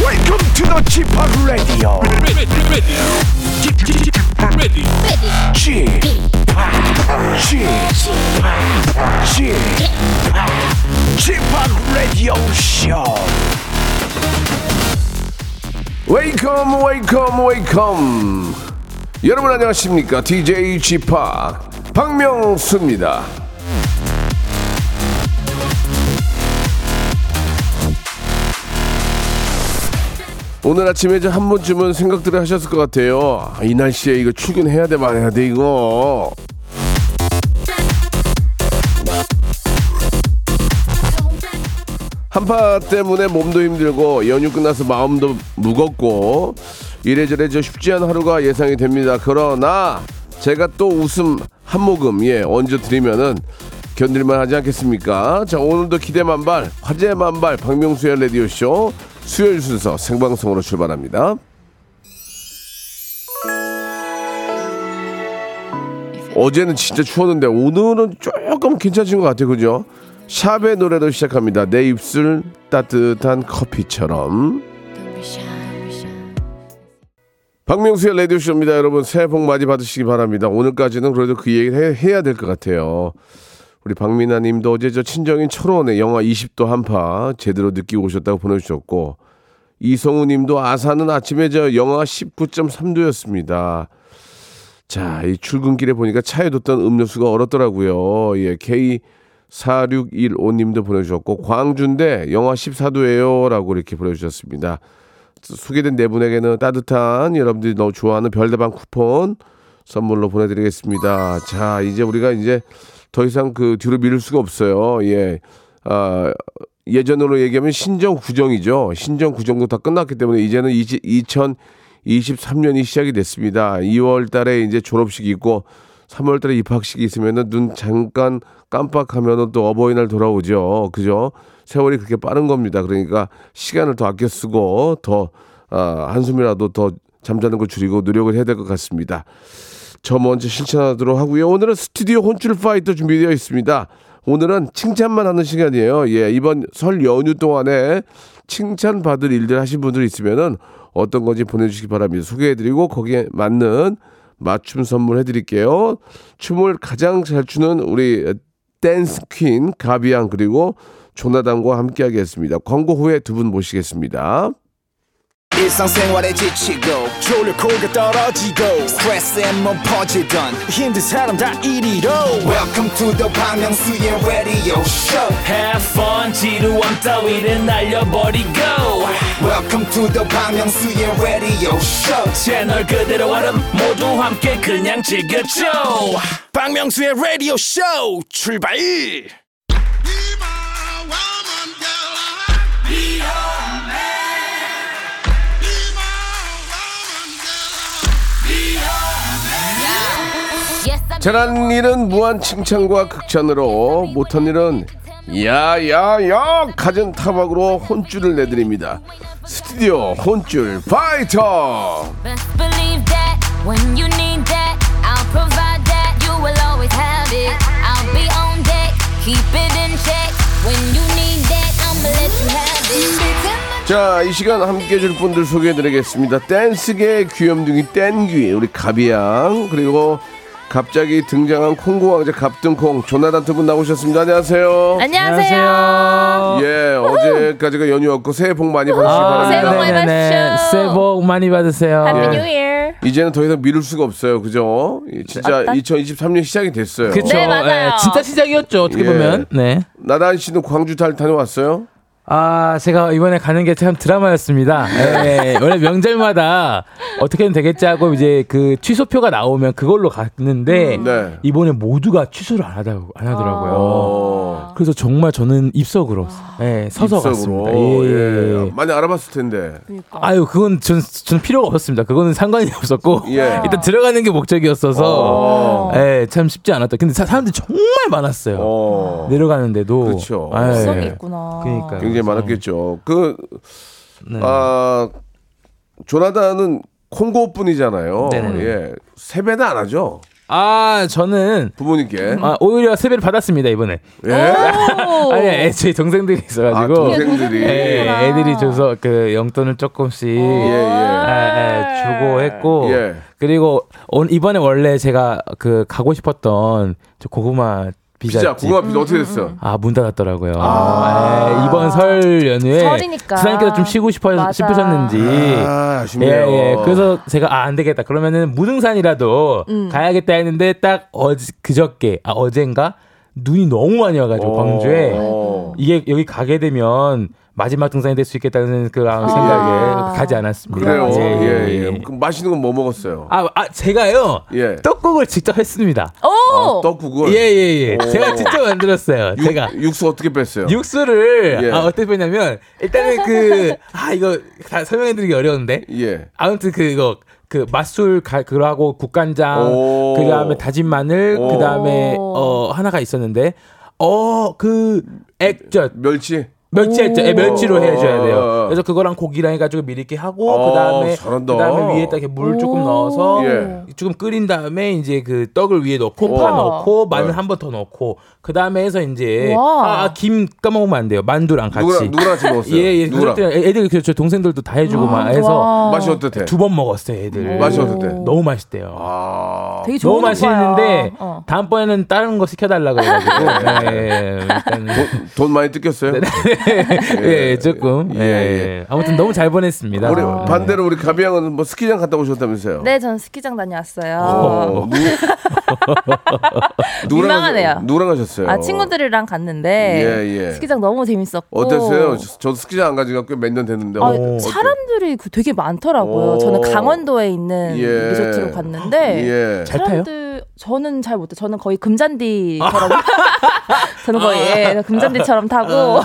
Welcome to the 지파 Radio. 지파 Radio Show. Welcome, welcome, welcome. 여러분 안녕하십니까? DJ 지파 박명수입니다. 오늘 아침에 이제 한 번쯤은 생각들을 하셨을 것 같아요. 이 날씨에 이거 출근해야 돼 말아야 돼 이거. 한파 때문에 몸도 힘들고 연휴 끝나서 마음도 무겁고 이래저래 쉽지 않은 하루가 예상이 됩니다. 그러나 제가 또 웃음 한 모금 얹어드리면은 견딜만 하지 않겠습니까? 자, 오늘도 기대 만발, 화제 만발 박명수의 라디오쇼 수요일 순서 생방송으로 출발합니다. 어제는 진짜 추웠는데 오늘은 조금 괜찮은 것 같아요. 그죠? 샵의 노래로 시작합니다. 내 입술 따뜻한 커피처럼. 박명수의 라디오쇼입니다. 여러분 새해 복 많이 받으시기 바랍니다. 오늘까지는 그래도 그 얘기를 해야 될 것 같아요. 우리 박민아 님도 어제 저 친정인 철원에 영하 20도 한파 제대로 느끼고 오셨다고 보내주셨고, 이성우 님도 아산은 아침에 저 영하 19.3도였습니다. 자, 이 출근길에 보니까 차에 뒀던 음료수가 얼었더라고요. 예, K4615 님도 보내주셨고, 광주인데 영하 14도예요. 라고 이렇게 보내주셨습니다. 소개된 네 분에게는 따뜻한 여러분들이 너무 좋아하는 별다방 쿠폰 선물로 보내드리겠습니다. 자, 이제 우리가 더 이상 그 뒤로 미룰 수가 없어요. 예, 아, 예전으로 얘기하면 신정구정이죠. 신정구정도 다 끝났기 때문에 이제는 2023년이 시작이 됐습니다. 2월달에 이제 졸업식이 있고 3월달에 입학식이 있으면은 눈 잠깐 깜빡하면은 또 어버이날 돌아오죠. 그죠? 세월이 그렇게 빠른 겁니다. 그러니까 시간을 더 아껴 쓰고 더 한숨이라도 더 잠자는 걸 줄이고 노력을 해야 될 것 같습니다. 저 먼저 실천하도록 하고요. 오늘은 스튜디오 혼출 파이터 준비되어 있습니다. 오늘은 칭찬만 하는 시간이에요. 예, 이번 설 연휴 동안에 칭찬받을 일들 하신 분들 있으면은 어떤 건지 보내주시기 바랍니다. 소개해드리고 거기에 맞는 맞춤 선물해드릴게요. 춤을 가장 잘 추는 우리 댄스 퀸 가비양 그리고 조나단과 함께하겠습니다. 광고 후에 두 분 모시겠습니다. 일상생활에 지치고, 졸려 코가 떨어지고, 스트레스에 몸 퍼지던, 힘든 사람 다 이리로. Welcome to the 박명수의 radio show. Have fun, 지루함 따위를 날려버리고. Welcome to the 박명수의 radio show. 채널 그대로 와름 모두 함께 그냥 즐겨줘. 박명수의 radio show, 출발! 잘한 일은 무한 칭찬과 극찬으로, 못한 일은 야야야 가진 타박으로 혼쭐을 내드립니다. 스튜디오 혼쭐 파이터. 자, 이 시간 함께 해줄 분들 소개해드리겠습니다. 댄스계의 귀염둥이 땡귀 우리 가비양, 그리고 갑자기 등장한 콩고왕자 갑등콩 조나단 두 분 나오셨습니다. 안녕하세요. 안녕하세요. 예, 어제까지가 연휴였고 새해 복 많이 받으시기 바랍니다. 새해 복 많이 받으세요. 새해 복 많이 받으세요. Happy New Year. 이제는 더 이상 미룰 수가 없어요. 그죠? 진짜 2023년 시작이 됐어요. 그쵸? 네, 맞아요. 예, 진짜 시작이었죠. 어떻게 보면. 네. 나단 씨는 광주 잘 다녀왔어요? 아, 제가 이번에 가는 게 참 드라마였습니다. 예, 원래 명절마다 어떻게든 되겠지 하고 이제 그 취소표가 나오면 그걸로 갔는데 네. 이번에 모두가 취소를 안 하더라고요. 그래서 정말 저는 입석으로 예, 서서 입석으로. 갔습니다. 예. 예. 많이 알아봤을 텐데. 그러니까. 아유, 그건 전 필요가 없었습니다. 그거는 상관이 없었고 예. 일단 들어가는 게 목적이었어서 예, 참 쉽지 않았다. 근데 사람들이 정말 많았어요. 내려가는데도. 그렇죠. 입석이 있구나. 그러니까. 굉장히 많았겠죠. 그, 네. 아, 조나단은 콩고뿐이잖아요. 예. 세배는 안 하죠? 아, 저는 부모님께 아, 오히려 세배를 받았습니다 이번에. 예? 아니, 제 동생들이 있어가지고. 아, 동생들이. 예, 애들이 줘서 그 용돈을 조금씩 주고 했고. 예. 그리고 이번에 원래 제가 그 가고 싶었던 저 고구마. 비자 고구마 비자 어떻게 됐어? 아, 문 닫았더라고요. 아~ 네, 이번 설 연휴에 설이니까. 부산께서 좀 쉬고 싶으셨는지. 아, 아쉽네요. 예, 예. 그래서 제가 아, 안 되겠다. 그러면은 무등산이라도 가야겠다 했는데 딱 어젠가 눈이 너무 많이 와가지고 광주에 이게 여기 가게 되면. 마지막 등산이 될 수 있겠다는 그런 생각에 가지 않았습니다. 그래요. 예. 그럼 맛있는 건 뭐 먹었어요? 아, 제가요. 예. 떡국을 직접 했습니다. 오! 아, 떡국을. 예. 제가 직접 만들었어요. 제가 육수 어떻게 뺐어요? 육수를 어떻게 뺐냐면 일단은 이거 다 설명해드리기 어려운데. 예. 아무튼 그거. 그 맛술 그거하고 국간장 그다음에 다진 마늘 그다음에 하나가 있었는데 그 액젓 멸치로 해줘야 돼요. 그래서 그거랑 고기랑 해가지고 미리 이렇게 하고 그다음에 위에다 이렇게 물 조금 넣어서 조금 끓인 다음에 이제 그 떡을 위에 넣고 파 넣고 마늘 한 번 더 넣고 그다음에 해서 이제 김 까먹으면 안 돼요. 만두랑 같이. 누구랑 같이 먹었어요? 예. 애들 저 동생들도 다 해주고 막 해서 맛이 어땠대? 두 번 먹었어요, 애들. 맛이 어땠대? 너무 맛있대요. 아, 되게 좋은 거야. 너무 맛있는데 다음번에는 다른 거 시켜달라고 해가지고 돈 많이 뜯겼어요? 예, 조금. 예. 아무튼 너무 잘 보냈습니다. 우리 반대로 우리 가비양은 뭐 스키장 갔다 오셨다면서요? 네, 저는 스키장 다녀왔어요. 민망하네요. 누구랑 가셨어요? 아, 친구들이랑 갔는데 스키장 너무 재밌었고. 어땠어요? 저도 스키장 안 가지고 꽤 몇 년 됐는데. 사람들이 되게 많더라고요. 저는 강원도에 있는 리조트로 갔는데 잘 타요? 저는 잘 못해. 저는 거의 금잔디처럼. 저는 거의 금잔디처럼 타고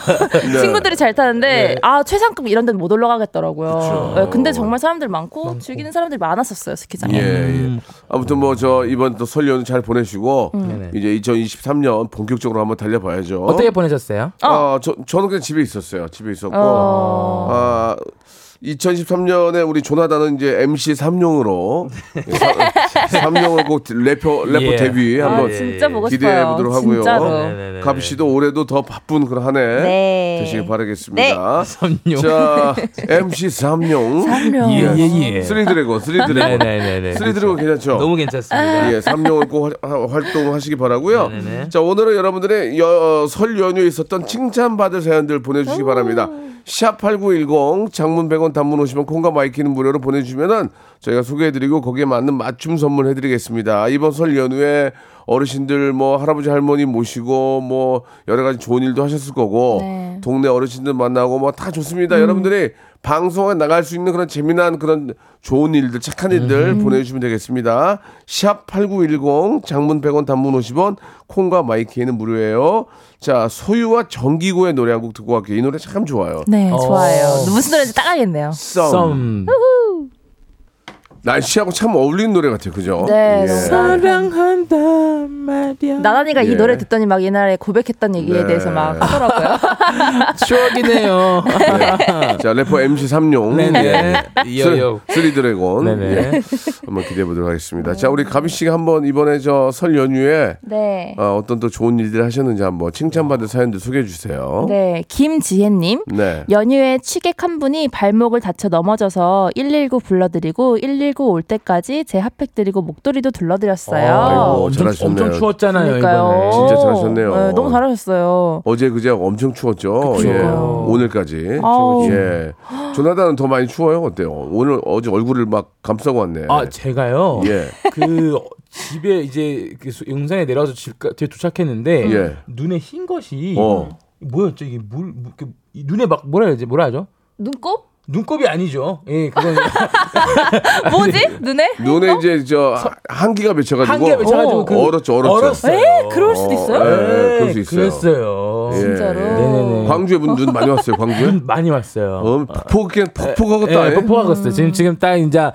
친구들이 잘 타는데 최상급 이런 데는 못 올라가겠더라고요. 네, 근데 정말 사람들 많고 즐기는 사람들이 많았었어요, 스키장에. 아무튼 뭐 저 이번 또 설 연휴 잘 보내시고 이제 2023년 본격적으로 한번 달려봐야죠. 어떻게 보내셨어요? 저는 그냥 집에 있었어요. 집에 있었고 2013년에 우리 조나단은 이제 MC 삼룡으로 삼룡을 꼭 래퍼 데뷔 한번 기대해 보도록 하고요. 가비 씨도 올해도 더 바쁜 그런 한 해 되시길 바라겠습니다. 삼룡. 자, MC 삼룡. 예. 스리드래곤. 스리드래곤 괜찮죠? 너무 괜찮습니다. 예, 삼룡을 꼭 활동하시기 바라고요. 자, 오늘은 여러분들의 설 연휴에 있었던 칭찬받을 사연들 보내주시기 바랍니다. #8910 장문 100원 단문 50원 콩과 마이키는 무료로 보내주시면 저희가 소개해드리고 거기에 맞는 맞춤 선물해드리겠습니다. 이번 설 연휴에 어르신들 뭐 할아버지 할머니 모시고 뭐 여러 가지 좋은 일도 하셨을 거고 동네 어르신들 만나고 뭐 다 좋습니다. 여러분들이 방송에 나갈 수 있는 그런 재미난 그런 좋은 일들 착한 일들 보내주시면 되겠습니다. #8910 장문 100원 단문 50원 콩과 마이키에는 무료예요. 자, 소유와 정기고의 노래 한 곡 듣고 갈게요. 이 노래 참 좋아요. 네, 좋아요. 무슨 노래인지 딱 알겠네요. 썸. 날씨하고 참 어울리는 노래 같아요, 그죠? 네. 예. 사랑한다 마리아. 나단이가 이 노래 듣더니 막 옛날에 고백했던 얘기에 대해서 막 하더라고요. 추억이네요. 네. 자, 래퍼 MC 삼룡, 스리드래곤, 한번 기대해 보도록 하겠습니다. 자, 우리 가비 씨가 한번 이번에 저 설 연휴에 어떤 또 좋은 일들 하셨는지 한번 칭찬받을 사연들 소개해 주세요. 네, 김지혜님. 네. 연휴에 취객 한 분이 발목을 다쳐 넘어져서 119 불러드리고 119 올 때까지 제 핫팩 드리고 목도리도 둘러드렸어요. 아이고, 잘하셨네요. 엄청 추웠잖아요. 이번에. 진짜 잘하셨네요. 네, 너무 잘하셨어요. 어제 그제 엄청 추웠죠. 예, 오늘까지. 예. 조나단은 더 많이 추워요. 어때요? 오늘 어제 얼굴을 막 감싸고 왔네. 아, 제가요. 예. 집에 이제 용산에 내려와서 집에 도착했는데 눈에 흰 것이 뭐였죠? 이게 눈에 막 뭐라 하죠? 눈곱? 눈곱이 아니죠. 예, 그건 뭐지? 눈에 이제 저 한기가 맺혀가지고 얼었어요. 에? 그럴 수도 있어요. 그럴 수 있어요. 그랬어요. 예. 진짜로. 네네네. 광주에 눈 많이 왔어요. 눈 많이 왔어요. 폭폭하겠다. 폭폭하겠어요. 지금 딱 이제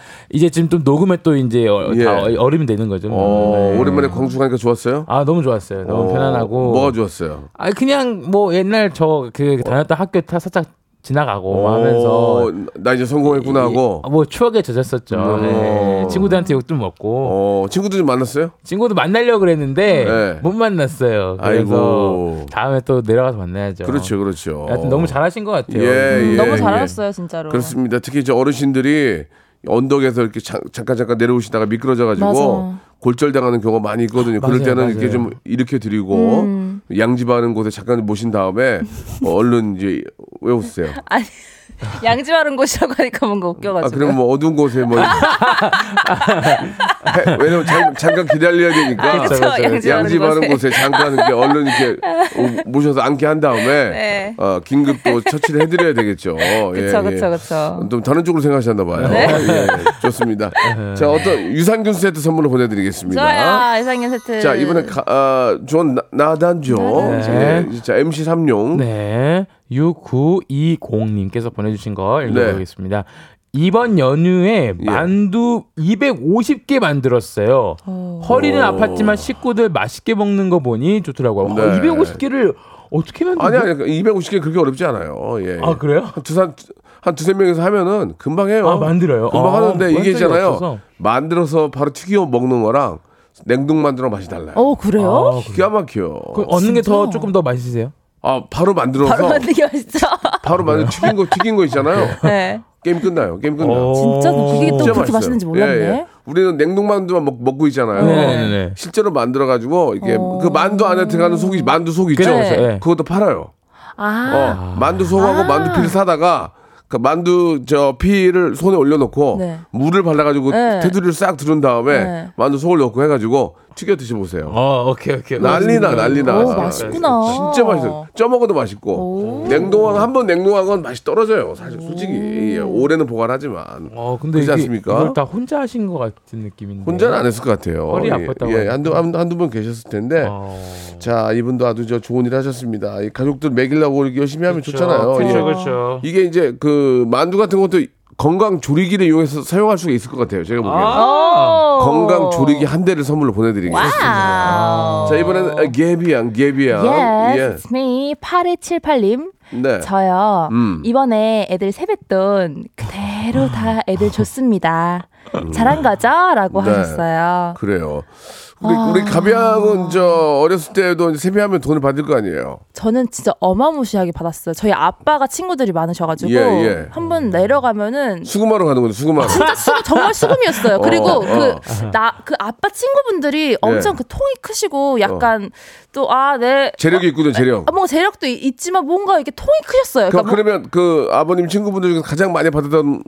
지금 좀 녹음에 또 이제 다 얼음이 되는 거죠. 오랜만에 광주 가니까 좋았어요? 아, 너무 좋았어요. 너무 편안하고. 뭐가 좋았어요? 아, 그냥 뭐 옛날 저 다녔던 학교 살짝 지나가고 오, 하면서 나 이제 성공했구나 하고 뭐 추억에 젖었었죠. 네. 친구들한테 욕도 먹고. 친구들 좀 만났어요? 친구도 만나려고 그랬는데 네. 못 만났어요. 그래서 아이고. 다음에 또 내려가서 만나야죠. 그렇죠, 그렇죠. 하여튼 너무 잘하신 것 같아요. 예, 너무 잘하셨어요, 진짜로. 그렇습니다. 특히 이제 어르신들이 언덕에서 이렇게 잠깐 내려오시다가 미끄러져가지고 맞아. 골절당하는 경우가 많이 있거든요. 맞아요, 그럴 때는 맞아요. 이렇게 좀 일으켜드리고 양지바른 곳에 잠깐 모신 다음에 얼른 이제 왜 웃으세요? 아니 양지바른 곳이라고 하니까 뭔가 웃겨가지고. 아 그럼 뭐 어두운 곳에 뭐 왜냐면 잠깐 기다려야 되니까. 그쵸, 그쵸. 양지바른 곳에 잠깐 이렇게 얼른 이렇게 모셔서 앉게 한 다음에 네. 긴급 또 처치를 해드려야 되겠죠. 그렇죠, 그렇죠, 그렇죠. 좀 다른 쪽으로 생각하셨나 봐요. 네. 예, 좋습니다. 자 어떤 유산균 세트 선물로 보내드리겠습니다. 좋아요, 유산균 세트. 자 이번에 조나단죠. 네. 네. 자 MC 삼룡. 네. 6920님께서 보내주신 걸 읽어보겠습니다. 네. 이번 연휴에 만두 250개 만들었어요. 오. 허리는 아팠지만 식구들 맛있게 먹는 거 보니 좋더라고요. 네. 250개를 어떻게 만들어요? 아니 250개 그렇게 어렵지 않아요. 예. 아 그래요? 한 두세 명에서 하면은 금방 해요. 아 만들어요? 금방 하는데 이게 있잖아요. 없어서. 만들어서 바로 튀겨 먹는 거랑 냉동 만두랑 맛이 달라요. 어 그래요? 아, 기가 막혀요. 그럼 얻는 게 더 조금 더 맛있으세요? 아 바로 만들어서 바로 만들기가 진짜 바로 만든 튀긴 거 있잖아요. 네. 게임 끝나요. 진짜 그게 또 그렇게 맛있는지 몰랐네. 예. 우리는 냉동만두만 먹고 있잖아요. 네. 실제로 만들어 가지고 이게 그 만두 안에 들어가는 속이 만두 속 있죠. 그래. 그것도 팔아요. 만두 속하고 만두 피를 사다가 그 만두 저 피를 손에 올려놓고 물을 발라가지고 테두리를 싹 두른 다음에 만두 속을 넣고 해가지고 튀겨 드셔보세요. 오케이. 난리나. 오, 맛있구나. 진짜 맛있어. 쪄 먹어도 맛있고. 한번 냉동한 건 맛이 떨어져요. 사실 솔직히 올해는 보관하지만. 근데 그렇지 않습니까? 이걸 다 혼자 하신 것 같은 느낌인데. 혼자는 안 했을 것 같아요. 허리 아팠다고. 예, 한두 번 계셨을 텐데. 자, 이분도 아주 저 좋은 일 하셨습니다. 이 가족들 먹이려고 이렇게 열심히 하면 좋잖아요. 그렇죠. 이게 이제 그 만두 같은 것도. 건강 조리기를 이용해서 사용할 수가 있을 것 같아요. 제가 보기에는 건강 조리기 한 대를 선물로 보내드리겠습니다. 자 이번에는 가비양. Yes, it's me. 8178님. 네. 저요. 이번에 애들 세뱃돈 그대로 다 애들 줬습니다. 잘한 거죠?라고 하셨어요. 그래요. 우리 가비양은 저 어렸을 때도 세배하면 돈을 받을 거 아니에요? 저는 진짜 어마무시하게 받았어요. 저희 아빠가 친구들이 많으셔가지고 한번 내려가면은 수금하러 가는 거죠. 수금하러. 진짜 정말 수금이었어요. 그리고 그 아빠 친구분들이 엄청 그 통이 크시고 약간 또 재력이 있거든 재력. 뭔가 재력도 있지만 뭔가 이렇게 통이 크셨어요. 그러면 그 아버님 친구분들 중에서 가장 많이 받았던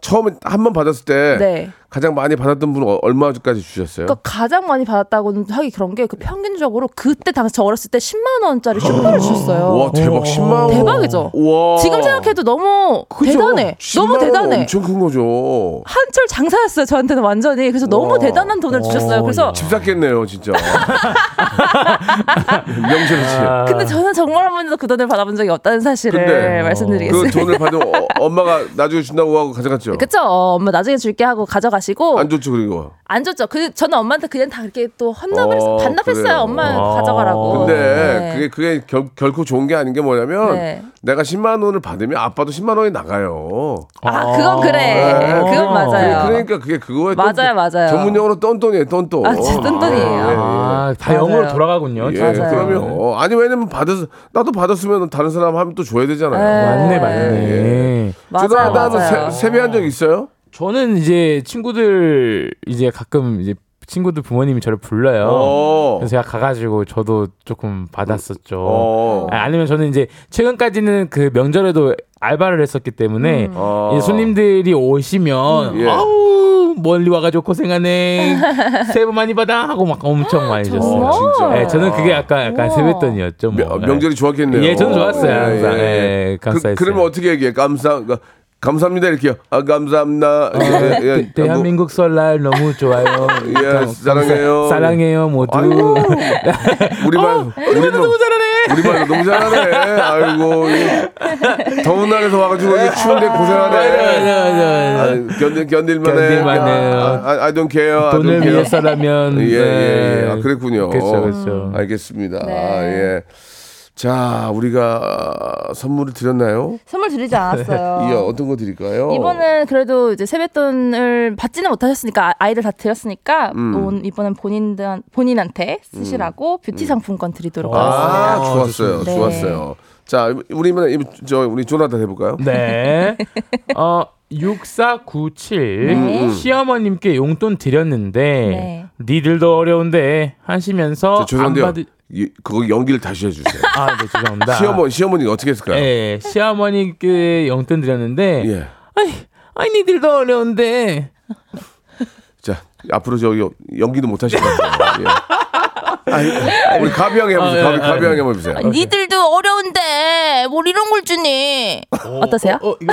처음에 한 번 받았을 때. 네. 가장 많이 받았던 분은 얼마까지 주셨어요? 그러니까 가장 많이 받았다고는 하기 그런 게 그 평균적으로 그때 당시 저 어렸을 때 10만 원짜리 슈퍼를 주셨어요. 와 대박 10만 원. 대박이죠. 우와. 지금 생각해도 너무 그쵸? 대단해. 너무 대단해. 엄청 큰 거죠. 한철 장사였어요 저한테는 완전히. 그래서 너무 대단한 돈을 주셨어요. 그래서 집 샀겠네요 진짜. 명절이지. 근데 저는 정말 한 번도 그 돈을 받아본 적이 없다는 사실을 말씀드리겠습니다. 그 돈을 받으면 엄마가 나중에 준다고 하고 가져갔죠. 그렇죠. 엄마 나중에 줄게 하고 가져가. 안 줬죠 그리고 안 줬죠. 그 저는 엄마한테 그냥 다 그렇게 또 헌납을 했어요. 반납했어요. 엄마 가져가라고. 근데 그게 결코 좋은 게 아닌 게 뭐냐면 내가 10만 원을 받으면 아빠도 10만 원이 나가요. 그건 그래. 그건 맞아요. 그러니까 그게 그거에 맞아요. 전문용어로 똔똔이에요. 똔똔. 진짜 똔똔이에요. 다 영어로 돌아가군요. 그러면 아니 왜냐면 나도 받았으면 다른 사람 하면 또 줘야 되잖아요. 맞네. 맞아요. 세배한 적 있어요? 저는 이제 친구들 이제 가끔 이제 친구들 부모님이 저를 불러요. 그래서 제가 가가지고 저도 조금 받았었죠. 아니면 저는 이제 최근까지는 그 명절에도 알바를 했었기 때문에 이제 손님들이 오시면 아우 멀리 와가지고 고생하네 새해 복 많이 받아 하고 막 엄청 많이 줬어요. 진짜. 네, 저는 그게 약간 세뱃돈이었죠. 뭐. 명절이 좋았겠네요. 예, 저는 좋았어요. 항상. 예, 감사했어요. 그러면 어떻게 얘기해? 감사합니다 이렇게요. 감사합니다. 대한민국 설날 너무 좋아요. 예, 사랑해요 모두. 우리말도 너무 잘하네. 아이고 더운 날에서 와가지고 추운데 고생하네. 견딜만해. I don't care. 돈을 위해서라면. 예. 그랬군요. 그렇죠. 알겠습니다. 네. 아, 예. 자, 우리가 선물을 드렸나요? 선물 드리지 않았어요. 예, 어떤 거 드릴까요? 이번은 그래도 이제 세뱃돈을 받지는 못하셨으니까 아이들 다 드렸으니까 이번엔 본인한테 쓰시라고 뷰티 상품권 드리도록 하겠습니다. 아, 좋았어요. 네. 좋았어요. 자, 우리 이번에 우리 조나단 해볼까요? 네. 6497 시어머님께 용돈 드렸는데 네. 니들도 어려운데 하시면서 안 받으... 그거 연기를 다시 해주세요. 아, 네, 죄송합니다. 시어머니가 어떻게 했을까요? 네, 시어머니께 용돈 드렸는데 예. 아니 니들도 어려운데. 자, 앞으로 저기 연기도 못 하실 거예요. 우리 가비양 해보세요. 가비양 해보세요. 니들도 어려운데 뭘 이런 걸 주니? 어떠세요? 이거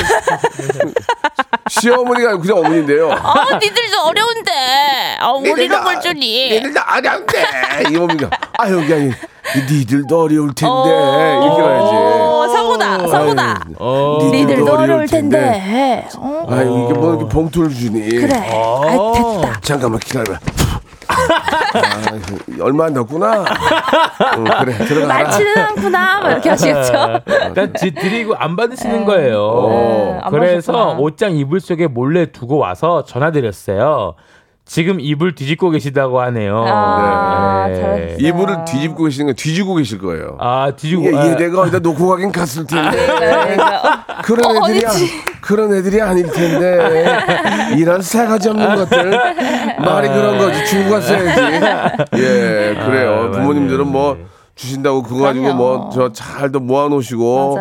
시어머니가 그냥 어머니인데요. 니들도 어려운데 뭘 이런 걸 주니? 니들도 어려운데 이겁니다. 여기 니들도 어려울 텐데 이렇게 가야지. 성우다. 니들도 어려울 텐데. 이게 뭐 이렇게 봉투를 주니? 그래. 됐다. 잠깐만 기다려봐. 얼마 안 넣었구나. 그래, 들어가라. 날치는 않구나. 막 이렇게 하시겠죠? 일단 드리고 안 받으시는 거예요. 안 그래서 받으셨구나. 옷장 이불 속에 몰래 두고 와서 전화드렸어요. 지금 이불 뒤집고 계시다고 하네요. 네. 이불을 뒤집고 계시는 건 뒤지고 계실 거예요. 내가 어디다 놓고 가긴 갔을 텐데. 그런 애들이 아닐 텐데. 이런 싸가지 없는 것들. 말이 그런 거지. 주고 갔어야지. 예, 그래요. 부모님들은 뭐 주신다고 그거 가지고 뭐 저 잘도 모아놓으시고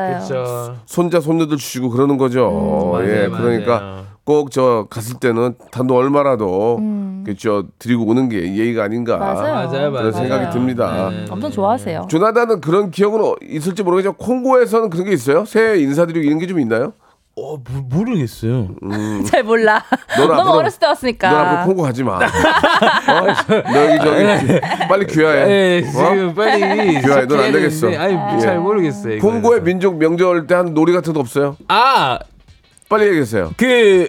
손자 손녀들 주시고 그러는 거죠. 예, 그러니까. 꼭 저 갔을 때는 단돈 얼마라도 그저 드리고 오는 게 예의가 아닌가. 맞아요. 생각이 듭니다. 네. 엄청 좋아하세요. 조나단은 그런 기억은 있을지 모르겠지만 콩고에서는 그런 게 있어요? 새해 인사드리고 이런 게 좀 있나요? 모르겠어요. 잘 몰라. 너무 어렸을 때 왔으니까. 너 앞으로 콩고 가지 마. 너 여기 빨리 귀화해. 네, 지금 빨리 귀화해. 넌 안 되겠어. 잘 모르겠어요. 콩고의 민족 명절 때 한 놀이 같은 거 없어요? 빨리 얘기하세요. 끝이에요.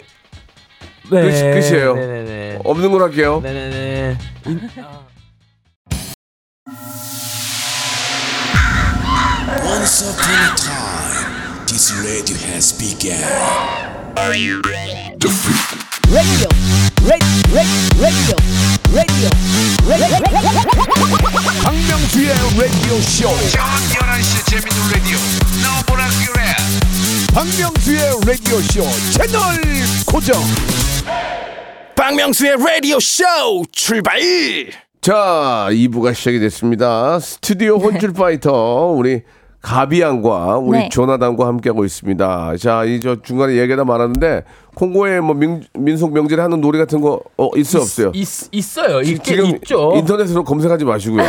네네네. 없는 걸 할게요. 네네네. Once upon a time, this radio has begun. Are you ready? The freak. Radio. 박명수의 라디오 쇼. 저녁 11시 재밌는 라디오. 너 보라 그래. 박명수의 라디오쇼 채널 고정. 박명수의 라디오쇼 출발. 자, 2부가 시작이 됐습니다. 스튜디오 혼줄 파이터 우리 가비양과 우리 조나단과 함께하고 있습니다. 자, 이 저 중간에 얘기하다 말았는데 콩고에 뭐 민속 명절에 하는 놀이 같은 거 있어요, 없어요? 있어요. 지금 있죠. 인터넷으로 검색하지 마시고요.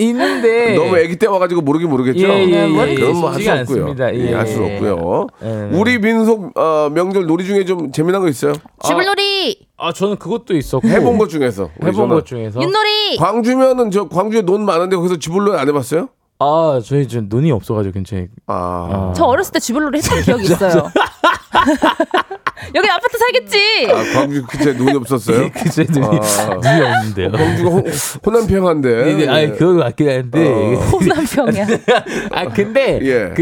있는데 너무 아기 때 와가지고 모르겠죠. 그럼 뭐 할 수 없고요. 할 수 없고요. 우리 민속 명절 놀이 중에 좀 재미난 거 있어요? 주불놀이. 저는 그것도 있었고 해본 것 중에서 윷놀이. 광주면은 저 광주에 논 많은데 거기서 주불놀이 안 해봤어요? 저희 지금 눈이 없어가지고 괜찮아요. 저 어렸을 때 주불놀이 했던 기억이 있어요. 여기 아파트 살겠지. 광주 그때 눈이 없었어요. 그때 눈이 없는데요. 광주가 호남 평화인데. 네. 그건 맞긴 한데. 호남 평화. 근데 예.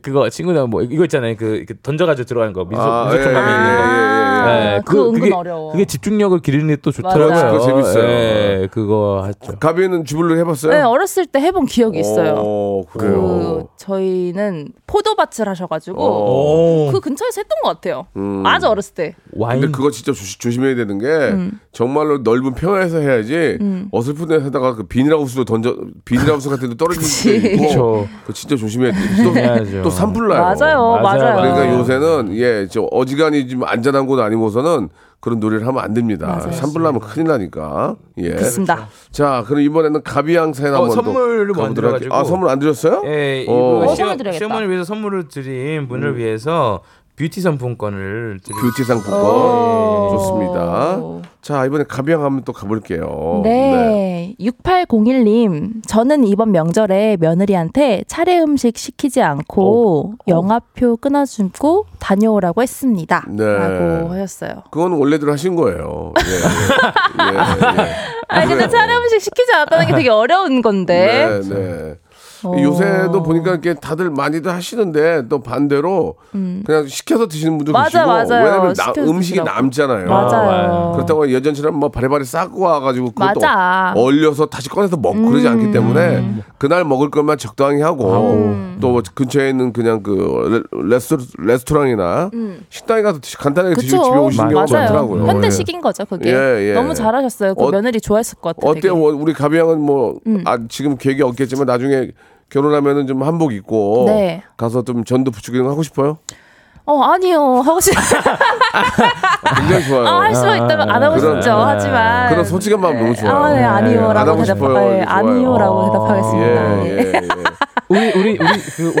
그거 친구랑 뭐 이거 있잖아요. 그 던져가지고 들어가는 거 민속촌 가면 있는 거. 그거 은근 어려워. 그게 집중력을 기르는 게 또 좋더라고요. 그거 재밌어요. 그거 하죠. 가비는 주불놀이 해봤어요? 네, 어렸을 때 해본 기억이 있어요. 그래요. 저희는 포도밭을 하셔가지고 그 근처에서 했던 것 같아요. 아주 어렸을 때. 근데 그거 진짜 조심해야 되는 게 정말로 넓은 평야에서 해야지 어설픈 데서 하다가 그 비닐하우스로 비닐하우스 같은 데 떨어질 때 있고 그거 진짜 조심해야 돼. 또 산불나요. 맞아요. 그러니까 요새는 어지간히 좀 안전한 곳 아니고서는 그런 놀이를 하면 안 됩니다. 산불 나면 큰일 나니까. 그렇습니다. 자, 그럼 이번에는 가비양 사연 한번 선물을 못 드려가지고. 선물 안 드렸어요? 선물 드려야겠다. 시어머니를 위해서 선물을 드린 분을 위해서 뷰티 상품권을 드립니다. 뷰티 상품권. 좋습니다. 자, 이번에 가비양 한번 또 가볼게요. 네. 6801님. 저는 이번 명절에 며느리한테 차례 음식 시키지 않고 영화표 끊어주고 다녀오라고 했습니다. 네. 라고 하셨어요. 그건 원래대로 하신 거예요. 근데 차례 음식 시키지 않았다는 게 되게 어려운 건데. 요새도 보니까 이렇게 다들 많이들 하시는데 또 반대로 그냥 시켜서 드시는 분도 계시고 왜냐면 음식이 남잖아요. 맞아요. 그렇다고 예전처럼 뭐 바리바리 싸고 와가지고 그것도 얼려서 다시 꺼내서 먹고 그러지 않기 때문에 그날 먹을 것만 적당히 하고 또 근처에 있는 그냥 그 레스토랑이나 식당에 가서 간단하게 드시고 집에 오시는 경우가 많더라고요. 현대식인 거죠 그게. 예, 예. 너무 잘하셨어요. 그 며느리 좋아했을 것 같아요. 어때요? 우리 가비양은 뭐 지금 계획이 없겠지만 나중에 결혼하면은 좀 한복 입고 네. 가서 좀 전도 부추기는 거 하고 싶어요? 아니요. 하고 싶어요. 굉장히 좋아요. 할 수만 있다면 안 하고 싶죠. 하지만 그런 솔직한 마음 너무 좋아요. 네, 아니요라고 대답해. 아니요라고 대답하겠습니다. 예, 예, 예.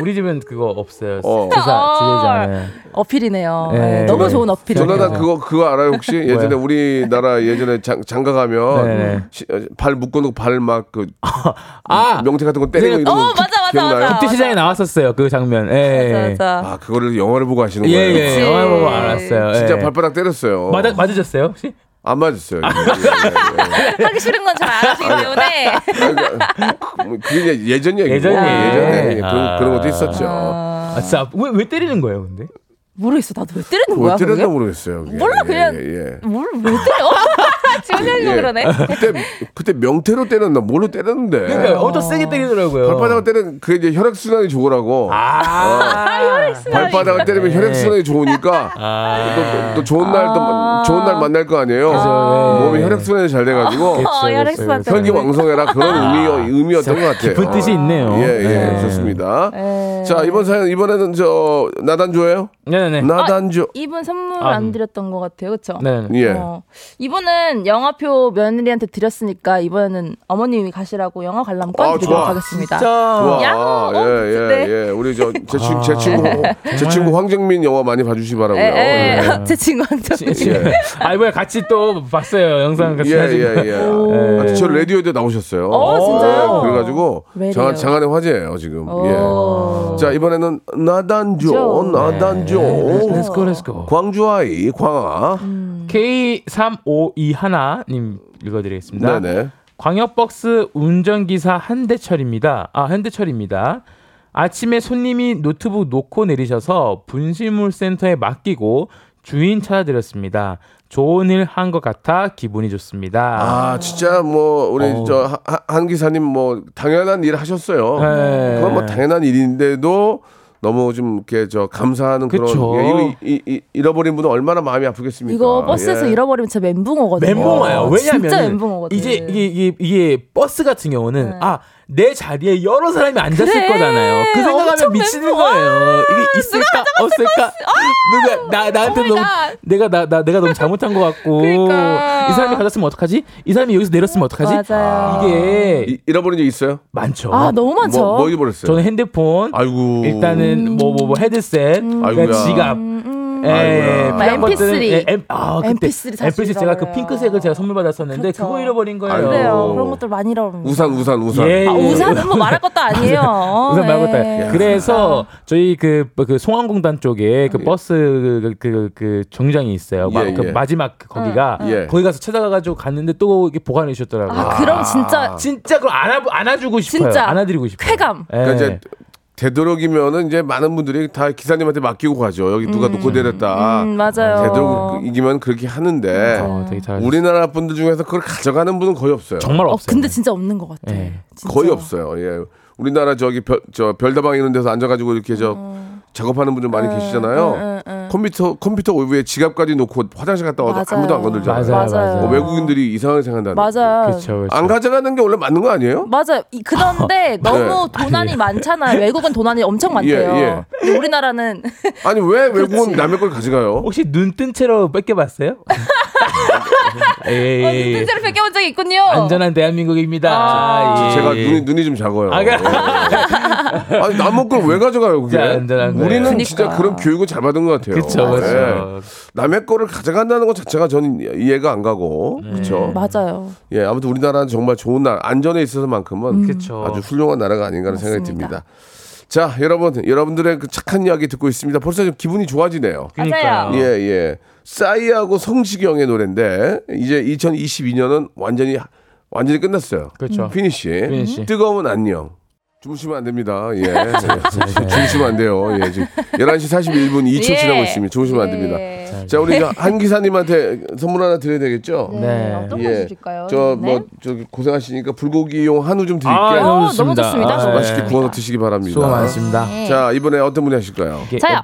우리 집은 그거 없어요. 주사 지내잖아요. 어필이네요. 네. 너무 좋은 어필. 조나단 그거 알아요 혹시? 예전에 우리나라 예전에 장가 가면 발 묶어놓고 발 막 그 명태 같은 거 때리고 이런 거 맞아. 국제 시장에 나왔었어요 그 장면. 예. 맞아. 아 그거를 영화를 보고 하시는 거예요? 예. 영화를 보고 알았어요. 진짜 발바닥 때렸어요. 맞으셨어요 혹시? 안 맞았어요. 예. 하기 싫은 건 잘 안 하기 때문에. 그게 예전 얘기고 예전에 그런 것도 있었죠. 진짜 왜 때리는 거예요, 근데? 모르겠어. 나도 왜 때리는 거야? 왜 때렸나 모르겠어요. 몰라 그냥. 왜 때려? 지훈이가 그러네. 그때 명태로 때렸나? 뭘로 때렸는데? 그러니까 엄청 세게 때리더라고요. 발바닥을 때리면 그게 이제 혈액 순환이 좋으라고. 혈액 순환. 발바닥을 때리면 혈액 순환이 좋으니까 또 좋은 날 좋은 날 만날 거 아니에요. 몸이 혈액 순환이 잘 돼가지고 혈액 순환 혈기 왕성해라 그런 의미였던 것 같아요. 깊은 뜻이 있네요. 예, 좋습니다. 자 이번에는 저 나단조예요? 네네. 나단조. 이분 선물 안 드렸던 것 같아요, 그렇죠? 네. 이분은 영화표 며느리한테 드렸으니까 이번에는 어머님이 가시라고 영화 관람권 드리도록 하겠습니다. 좋아. 예. 우리 제 친구 황정민 영화 많이 봐주시기 바라고요. 제 친구 황정민. 이번에 같이 또 봤어요 영상 같이. 예예예. 저 라디오에도 나오셨어요. 진짜요? 그래가지고 장안의 화제예요 지금. 자 이번에는 나단조. 렛츠고. 광주아이 광아 K3521님 읽어드리겠습니다. 네네. 광역버스 운전기사 현대철입니다. 아침에 손님이 노트북 놓고 내리셔서 분실물센터에 맡기고 주인 찾아드렸습니다. 좋은 일 한 것 같아 기분이 좋습니다. 진짜 뭐 우리 저 한 기사님 뭐 당연한 일 하셨어요. 그건 뭐 당연한 일인데도 너무 좀 이렇게 저 감사하는 그런 잃어버린 분은 얼마나 마음이 아프겠습니까? 이거 버스에서 잃어버리면 진짜 멘붕어거든요. 멘붕어예요. 왜냐면 진짜 멘붕어거든요. 이제 이게 버스 같은 경우는 내 자리에 여러 사람이 앉았을 거잖아요. 그 생각하면 미치는 거예요. 이게 있을까 없을까? 누가 나한테 내가 너무 잘못한 것 같고 그러니까. 이 사람이 가졌으면 어떡하지? 이 사람이 여기서 내렸으면 어떡하지? 이게 잃어버린 적 있어요? 많죠. 너무 많죠. 뭐 잃어버렸어요? 저는 핸드폰. 아이고. 일단은 뭐 헤드셋. 아이고 지갑. MP3. MP3 제가 그 핑크색을 제가 선물 받았었는데 그렇죠. 그거 잃어버린 거예요. 그래요. 그런 것들 많이 잃어버립니다. 우산. 우산은 뭐 말할 것도 아니에요. 우산 말할 것도 아니에요. 그래서 저희 그 송환공단 쪽에 그 버스 그 정류장이 있어요. 그 마지막 거기가 거기 가서 찾아가가지고 갔는데 또 이게 보관해 주셨더라고요. 그럼 진짜 그걸 안아주고 싶어요. 진짜 안아드리고 싶어요. 쾌감. 그러니까 이제 되도록이면은 이제 많은 분들이 다 기사님한테 맡기고 가죠. 여기 누가 놓고 내렸다. 맞아요. 되도록이면 그렇게 하는데 우리나라 분들 중에서 그걸 가져가는 분은 거의 없어요. 정말 없어요. 근데 진짜 없는 것 같아. 진짜. 거의 없어요. 예, 우리나라 저기 별다방 이런 데서 앉아가지고 이렇게 작업하는 분들 많이 계시잖아요. 컴퓨터 위에 지갑까지 놓고 화장실 갔다 와도 아무도 안 건들잖아요. 맞아요. 외국인들이 이상하게 생각한다는. 맞아요. 그쵸. 안 가져가는 게 원래 맞는 거 아니에요? 맞아요. 그런데 너무 도난이 많잖아요. 외국은 도난이 엄청 많대요. 우리나라는 아니 왜 외국은 남의 걸 가져가요? 혹시 눈뜬 채로 뺏겨봤어요? 눈뜬 채로 뺏겨본 적이 있군요. 안전한 대한민국입니다. 제가 눈이 좀 작아요. 아니 남의 걸 왜 가져가요 그게? 우리는 진짜 그런 교육을 잘 받은 것 같아요. 그렇죠. 남의 거를 가져간다는 것 자체가 저는 이해가 안 가고 그렇죠. 맞아요. 예, 아무튼 우리나라는 정말 좋은 나라, 안전에 있어서만큼은 아주 훌륭한 나라가 아닌가 하는 생각이 듭니다. 자, 여러분들의 그 착한 이야기 듣고 있습니다. 벌써 좀 기분이 좋아지네요. 그러니까요. 예. 싸이하고 성시경의 노래인데 이제 2022년은 완전히 끝났어요. 그렇죠. 피니시. 뜨거운 안녕. 주무시면 안 됩니다. 예. 주무시면 안 돼요. 예. 지금 11시 41분 2초 예. 지나고 있습니다. 주무시면 안 됩니다. 예. 자, 우리 한 기사님한테 선물 하나 드려야 되겠죠? 네. 어떤 거 드릴까요? 저 뭐 저기 고생하시니까 불고기용 한우 좀 드릴게요. 아, 너무 좋습니다. 너무 좋습니다. 아, 맛있게 구워서 드시기 바랍니다. 수고 많으십니다. 예. 자, 이번에 어떤 분이 하실까요? 저요.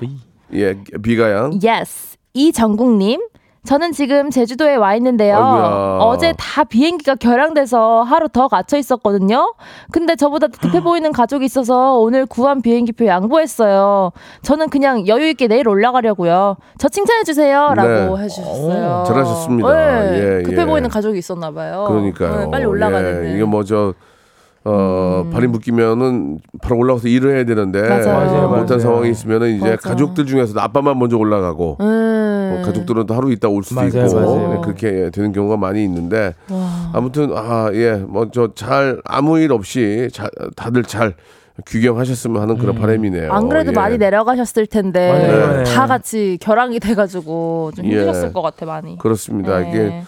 예, 비가양. Yes. 이전국 님. 저는 지금 제주도에 와 있는데요. 아이고야. 어제 다 비행기가 결항돼서 하루 더 갇혀 있었거든요. 근데 저보다 급해 보이는 가족이 있어서 오늘 구한 비행기표 양보했어요. 저는 그냥 여유 있게 내일 올라가려고요. 저 칭찬해 주세요. 라고 네. 해주셨어요. 오, 잘하셨습니다. 네. 예, 급해 예. 보이는 가족이 있었나 봐요. 그러니까요. 네, 빨리 올라가는데. 예. 이게 뭐 저... 발이 묶이면은 바로 올라가서 일을 해야 되는데 맞아요. 못한 상황이 있으면은 이제 맞아. 가족들 중에서도 아빠만 먼저 올라가고 가족들은 또 하루 있다 올 수도 맞아요. 있고 맞아요. 그렇게 되는 경우가 많이 있는데 와. 아무튼 아 예 뭐 저 잘 아무 일 없이 다들 잘 귀경하셨으면 하는 그런 바람이네요. 안 그래도 예. 많이 내려가셨을 텐데 맞아요. 다 같이 결항이 돼가지고 좀 힘드셨을 예. 것 같아 많이. 그렇습니다. 네. 이게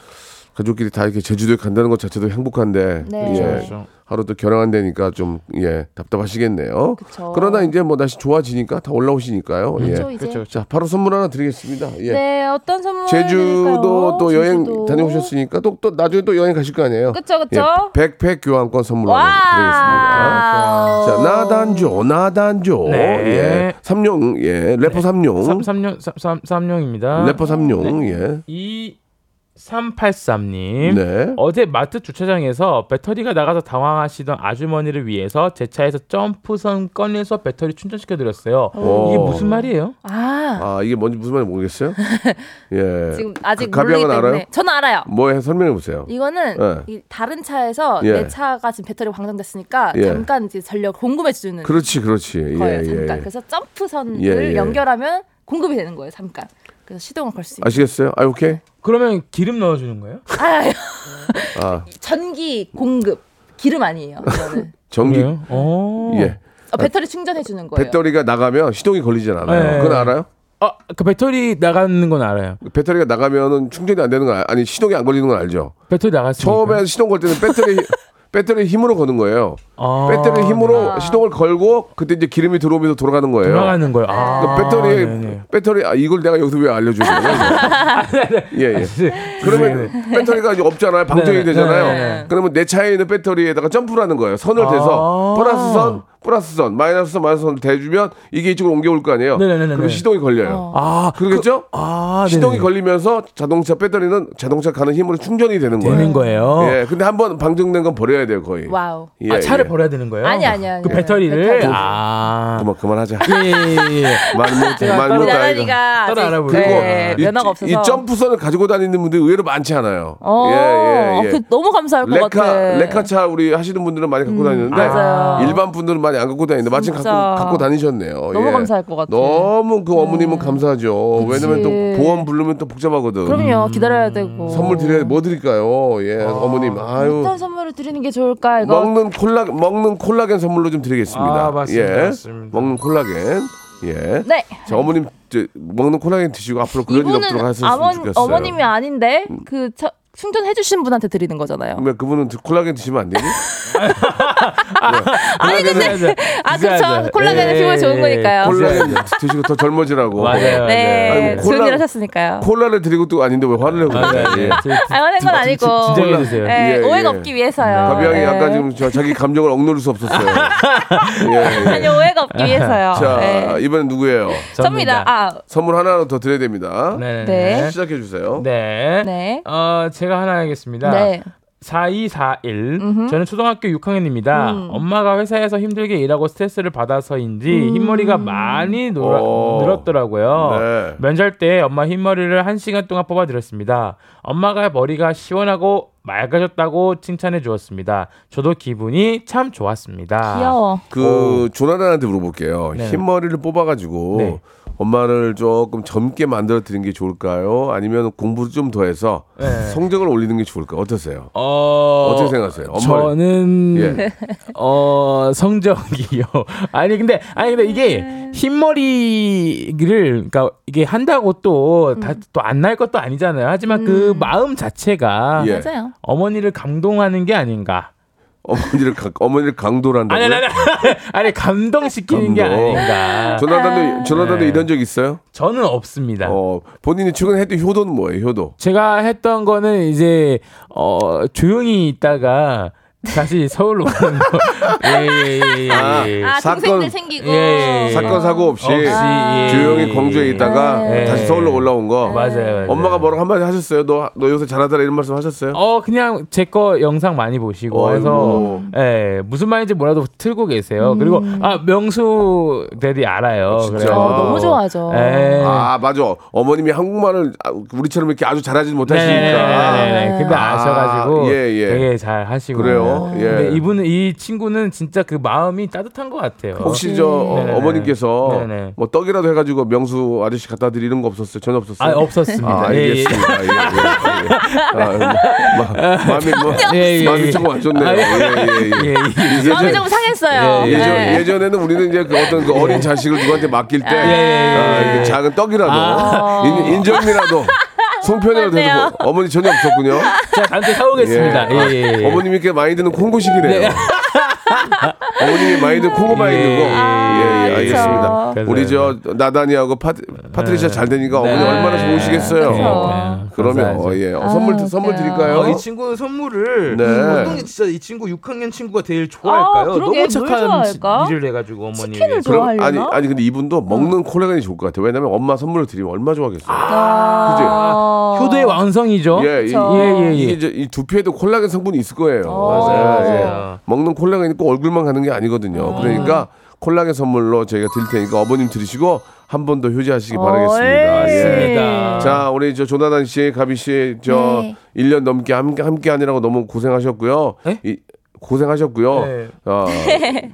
가족끼리 다 이렇게 제주도에 간다는 것 자체도 행복한데 네. 예. 그렇죠. 하루 또 결항한다니까 좀 예 답답하시겠네요. 그쵸. 그러나 이제 뭐 날씨 좋아지니까 다 올라오시니까요. 그쵸, 예. 그쵸. 자 바로 선물 하나 드리겠습니다. 예. 네 어떤 선물? 제주도 또 여행 다녀오셨으니까 또 나중에 또 여행 가실 거 아니에요. 그렇죠 그렇죠. 예, 백팩 교환권 선물로 드리겠습니다. 자 나단조 네. 예 삼룡 예 래퍼 네. 삼룡입니다. 래퍼 삼룡 네. 예. 383님 네. 어제 마트 주차장에서 배터리가 나가서 당황하시던 아주머니를 위해서 제 차에서 점프선 꺼내서 배터리 충전시켜드렸어요. 오. 이게 무슨 말이에요? 아 이게 뭔지 무슨 말인지 모르겠어요? 예. 지금 아직 가비양은 알아요? 저는 알아요. 뭐해 설명해보세요. 이거는 예. 다른 차에서 예. 내 차가 지금 배터리가 방전됐으니까 예. 잠깐 이제 전력 공급해주는 그렇지 거예요. 예. 잠깐 그래서 점프선을 연결하면 공급이 되는 거예요. 잠깐 그래서 시동을 걸 수 있어요. 아시겠어요? 아 오케이. 그러면 기름 넣어주는 거예요? 아 전기 공급 기름 아니에요. 저는 전기. 예. 배터리 충전해주는 거예요. 배터리가 나가면 시동이 걸리진 않아요. 네. 그건 알아요? 그 배터리 나가는 건 알아요. 배터리가 나가면은 충전이 안 되는 거 아니 시동이 안 걸리는 건 알죠. 배터리 나갔으니까. 처음에 시동 걸 때는 배터리 힘으로 거는 거예요. 배터리 힘으로 시동을 걸고 그때 이제 기름이 들어오면서 돌아가는 거예요. 돌아가는 거예요. 그러니까 배터리 이걸 내가 여기서 왜 알려주는 거야? 예. 그러면 배터리가 이제 없잖아요. 방전이 되잖아요. 네네. 그러면 내 차에 있는 배터리에다가 점프를 하는 거예요. 선을 대서 플러스선, 마이너스선을 대주면 이게 이쪽으로 옮겨올 거 아니에요. 네네네네. 그럼 시동이 걸려요. 그러겠죠? 시동이 걸리면서 자동차 배터리는 자동차 가는 힘으로 충전이 되는 거예요. 되는 거예요. 예, 근데 한번 방전된 건 버려야 돼요, 거의. 와우. 예, 차를 버려야 되는 거예요? 아니. 그 배터리를. 그만하자. 예. 말못하니까. 따라 알아보고. 그리고 면허가 없어서. 이 점프선을 가지고 다니는 분들이 의외로 많지 않아요. 예. 너무 감사할 것 같아요. 레카차 우리 하시는 분들은 많이 갖고 다니는데 일반 분들은 많이 안 갖고 다니는데 마침 갖고 다니셨네요. 너무 감사할 것 같아요. 너무 그 어머님은 감사하죠. 그치. 왜냐면 또 보험 부르면 또 복잡하거든. 그럼요. 기다려야 되고. 선물 드려야 뭐 드릴까요? 예, 어머님. 아유. 어떤 선물을 드리는 게 좋을까 이거? 먹는 콜라겐 선물로 좀 드리겠습니다. 맞습니다. 예. 맞습니다. 먹는 콜라겐. 예. 네. 자, 어머님 먹는 콜라겐 드시고 앞으로 그런 일 없도록 하셨으면 좋겠어요. 어머님이 아닌데 충전해주신 분한테 드리는 거잖아요. 왜 그분은 콜라겐 드시면 안 되니? 아니 근데 그렇죠. 콜라겐은 피부에 좋은 거니까요. 콜라겐 드시고 더 젊어지라고. 맞아요. 네. 좋은 일 하셨으니까요. 콜라를 드리고 또 아닌데 왜 화를 내고 그래요? 화낸 건 아니고. 진정해 주세요. 오해가 없기 위해서요. 가비양이 약간 지금 자기 감정을 억누를 수 없었어요. 아니 오해가 없기 위해서요. 자 이번엔 누구예요? 저입니다. 선물 하나 더 드려야 됩니다. 네. 시작해 주세요. 네. 제가 하나 하겠습니다. 네. 4241 저는 초등학교 6학년입니다. 엄마가 회사에서 힘들게 일하고 스트레스를 받아서인지 흰머리가 많이 늘었더라고요. 네. 면접 때 엄마 흰머리를 1시간 동안 뽑아드렸습니다. 엄마가 머리가 시원하고 맑아졌다고 칭찬해 주었습니다. 저도 기분이 참 좋았습니다. 귀여워. 조나단한테 물어볼게요. 네. 흰머리를 뽑아가지고 엄마를 조금 젊게 만들어드리는 게 좋을까요? 아니면 공부를 좀 더 해서 성적을 올리는 게 좋을까요? 어떠세요? 어떻게 생각하세요? 저는 성적이요. 아니 근데 이게 흰머리를 그러니까 이게 한다고 또 다 또 안 날 것도 아니잖아요. 하지만 그 마음 자체가 맞아요. 어머니를 감동하는 게 아닌가. 어머니를 강도로 한다고요? 아니 감동시키는 감동. 게 아닌가. 조나단도 이런 적 있어요? 저는 없습니다. 본인이 최근에 했던 효도는 뭐예요? 효도? 제가 했던 거는 이제 조용히 있다가 다시 서울로 가는 거. 예예예. 동생들 생기고 사건 사고 없이 조용히 광주에 있다가 다시 서울로 올라온 거. 맞아요. 엄마가 뭐라고 한마디 하셨어요? 너 요새 잘하더라 이런 말씀 하셨어요? 그냥 제 거 영상 많이 보시고 해서 무슨 말인지 뭐라도 틀고 계세요. 그리고 명수 대디 알아요. 진짜 너무 좋아하죠. 맞아. 어머님이 한국말을 우리처럼 이렇게 아주 잘하지는 못하시니까. 네네네. 근데 아셔가지고 되게 잘 하시고. 그래요. 예. 이분은 이 친구는 진짜 그 마음이 따뜻한 것 같아요. 혹시 저 어머님께서 네네. 뭐 떡이라도 해가지고 명수 아저씨 갖다 드리는 거 없었어요? 전혀 없었어요. 없었습니다. 알겠습니다. 마음이 좀 안 좋네요. 마음이 좀 상했어요. 예전에는 우리는 이제 그 어떤 그 어린 자식을 누구한테 맡길 때 작은 떡이라도 인절미라도. 손편이라도 되고 어머니 전혀 없었군요. 제가 단체 사오겠습니다. 어머님께 많이 드는 콩고식이네요. 네. 어머님이 많이 드는 콩고 많이 드고. 알겠습니다. 그래서. 우리 저 나단이하고 파트리샤 잘 되니까 어머니 얼마나 좋으시겠어요. 그러면 선물 드릴까요? 이 친구는 선물을 어떤 게 진짜 이 친구 6학년 친구가 제일 좋아할까요? 너무 착한 일을 해가지고 어머니. 치킨을 좋아하려나? 아니 근데 이분도 먹는 콜라겐이 좋을 것 같아요. 왜냐면 엄마 선물을 드리면 얼마 좋아하겠어요. 효도의 완성이죠. 이 두피에도 콜라겐 성분이 있을 거예요. 맞아요. 먹는 콜라겐이 꼭 얼굴만 가는 게 아니거든요. 그러니까 콜라겐 선물로 저희가 드릴 테니까 어머님 드리시고 한 번 더 효자하시기 바라겠습니다. 자, 우리 저 조나단 씨, 가비 씨, 저 1년 넘게 함께 하느라고 너무 고생하셨고요. 고생하셨고요.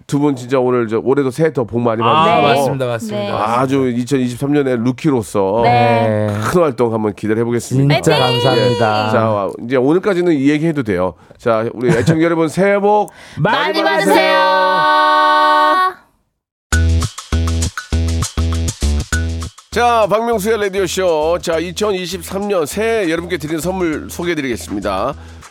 두 분 진짜 오늘 올해도 새해 더 복 많이 받으시고. 맞습니다. 아주 2023년에 루키로서 큰 활동 한번 기대해 보겠습니다. 진짜 감사합니다. 자, 이제 오늘까지는 이 얘기 해도 돼요. 자, 우리 애청자 여러분 새해 복 많이 받으세요. 자, 박명수의 라디오쇼. 자, 2023년 새해 여러분께 드리는 선물 소개해드리겠습니다.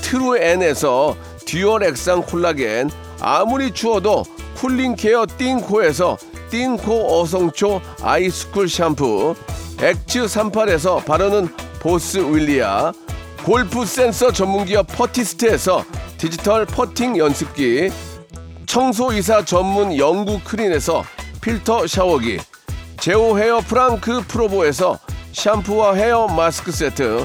트루엔에서 듀얼 액상 콜라겐, 아무리 추워도 쿨링케어 띵코에서 띵코 어성초 아이스쿨 샴푸, 엑츠38에서 바르는 보스 윌리아, 골프 센서 전문기업 퍼티스트에서 디지털 퍼팅 연습기, 청소이사 전문 영구 크린에서 필터 샤워기, 제오헤어 프랑크 프로보에서 샴푸와 헤어 마스크 세트,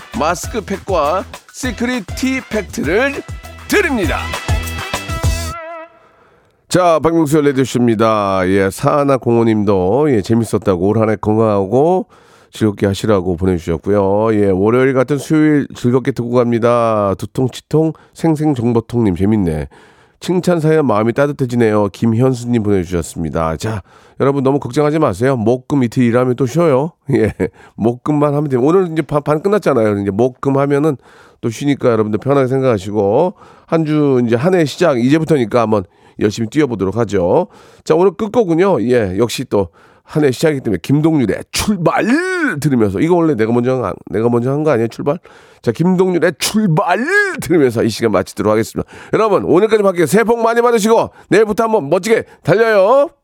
마스크팩과 시크릿 티팩트를 드립니다. 자, 박명수의 라디오쇼입니다. 사하나공호님도 재밌었다고 올 한 해 건강하고 즐겁게 하시라고 보내주셨고요. 월요일 같은 수요일 즐겁게 듣고 갑니다. 두통, 치통, 생생정보통님 재밌네. 칭찬 사연 마음이 따뜻해지네요. 김현수님 보내주셨습니다. 자, 여러분 너무 걱정하지 마세요. 목금 이틀 일하면 또 쉬어요. 목금만 하면 돼요. 오늘 이제 반 끝났잖아요. 이제 목금 하면은 또 쉬니까 여러분들 편하게 생각하시고 한 주 이제 한 해 시작 이제부터니까 한번 열심히 뛰어보도록 하죠. 자, 오늘 끝곡은요. 예, 역시 또 한 해 시작이기 때문에 김동률의 출발 들으면서, 이거 원래 내가 먼저 한 거 아니에요? 출발? 자, 김동률의 출발 들으면서 이 시간 마치도록 하겠습니다. 여러분, 오늘까지 밖에 새해 복 많이 받으시고 내일부터 한번 멋지게 달려요.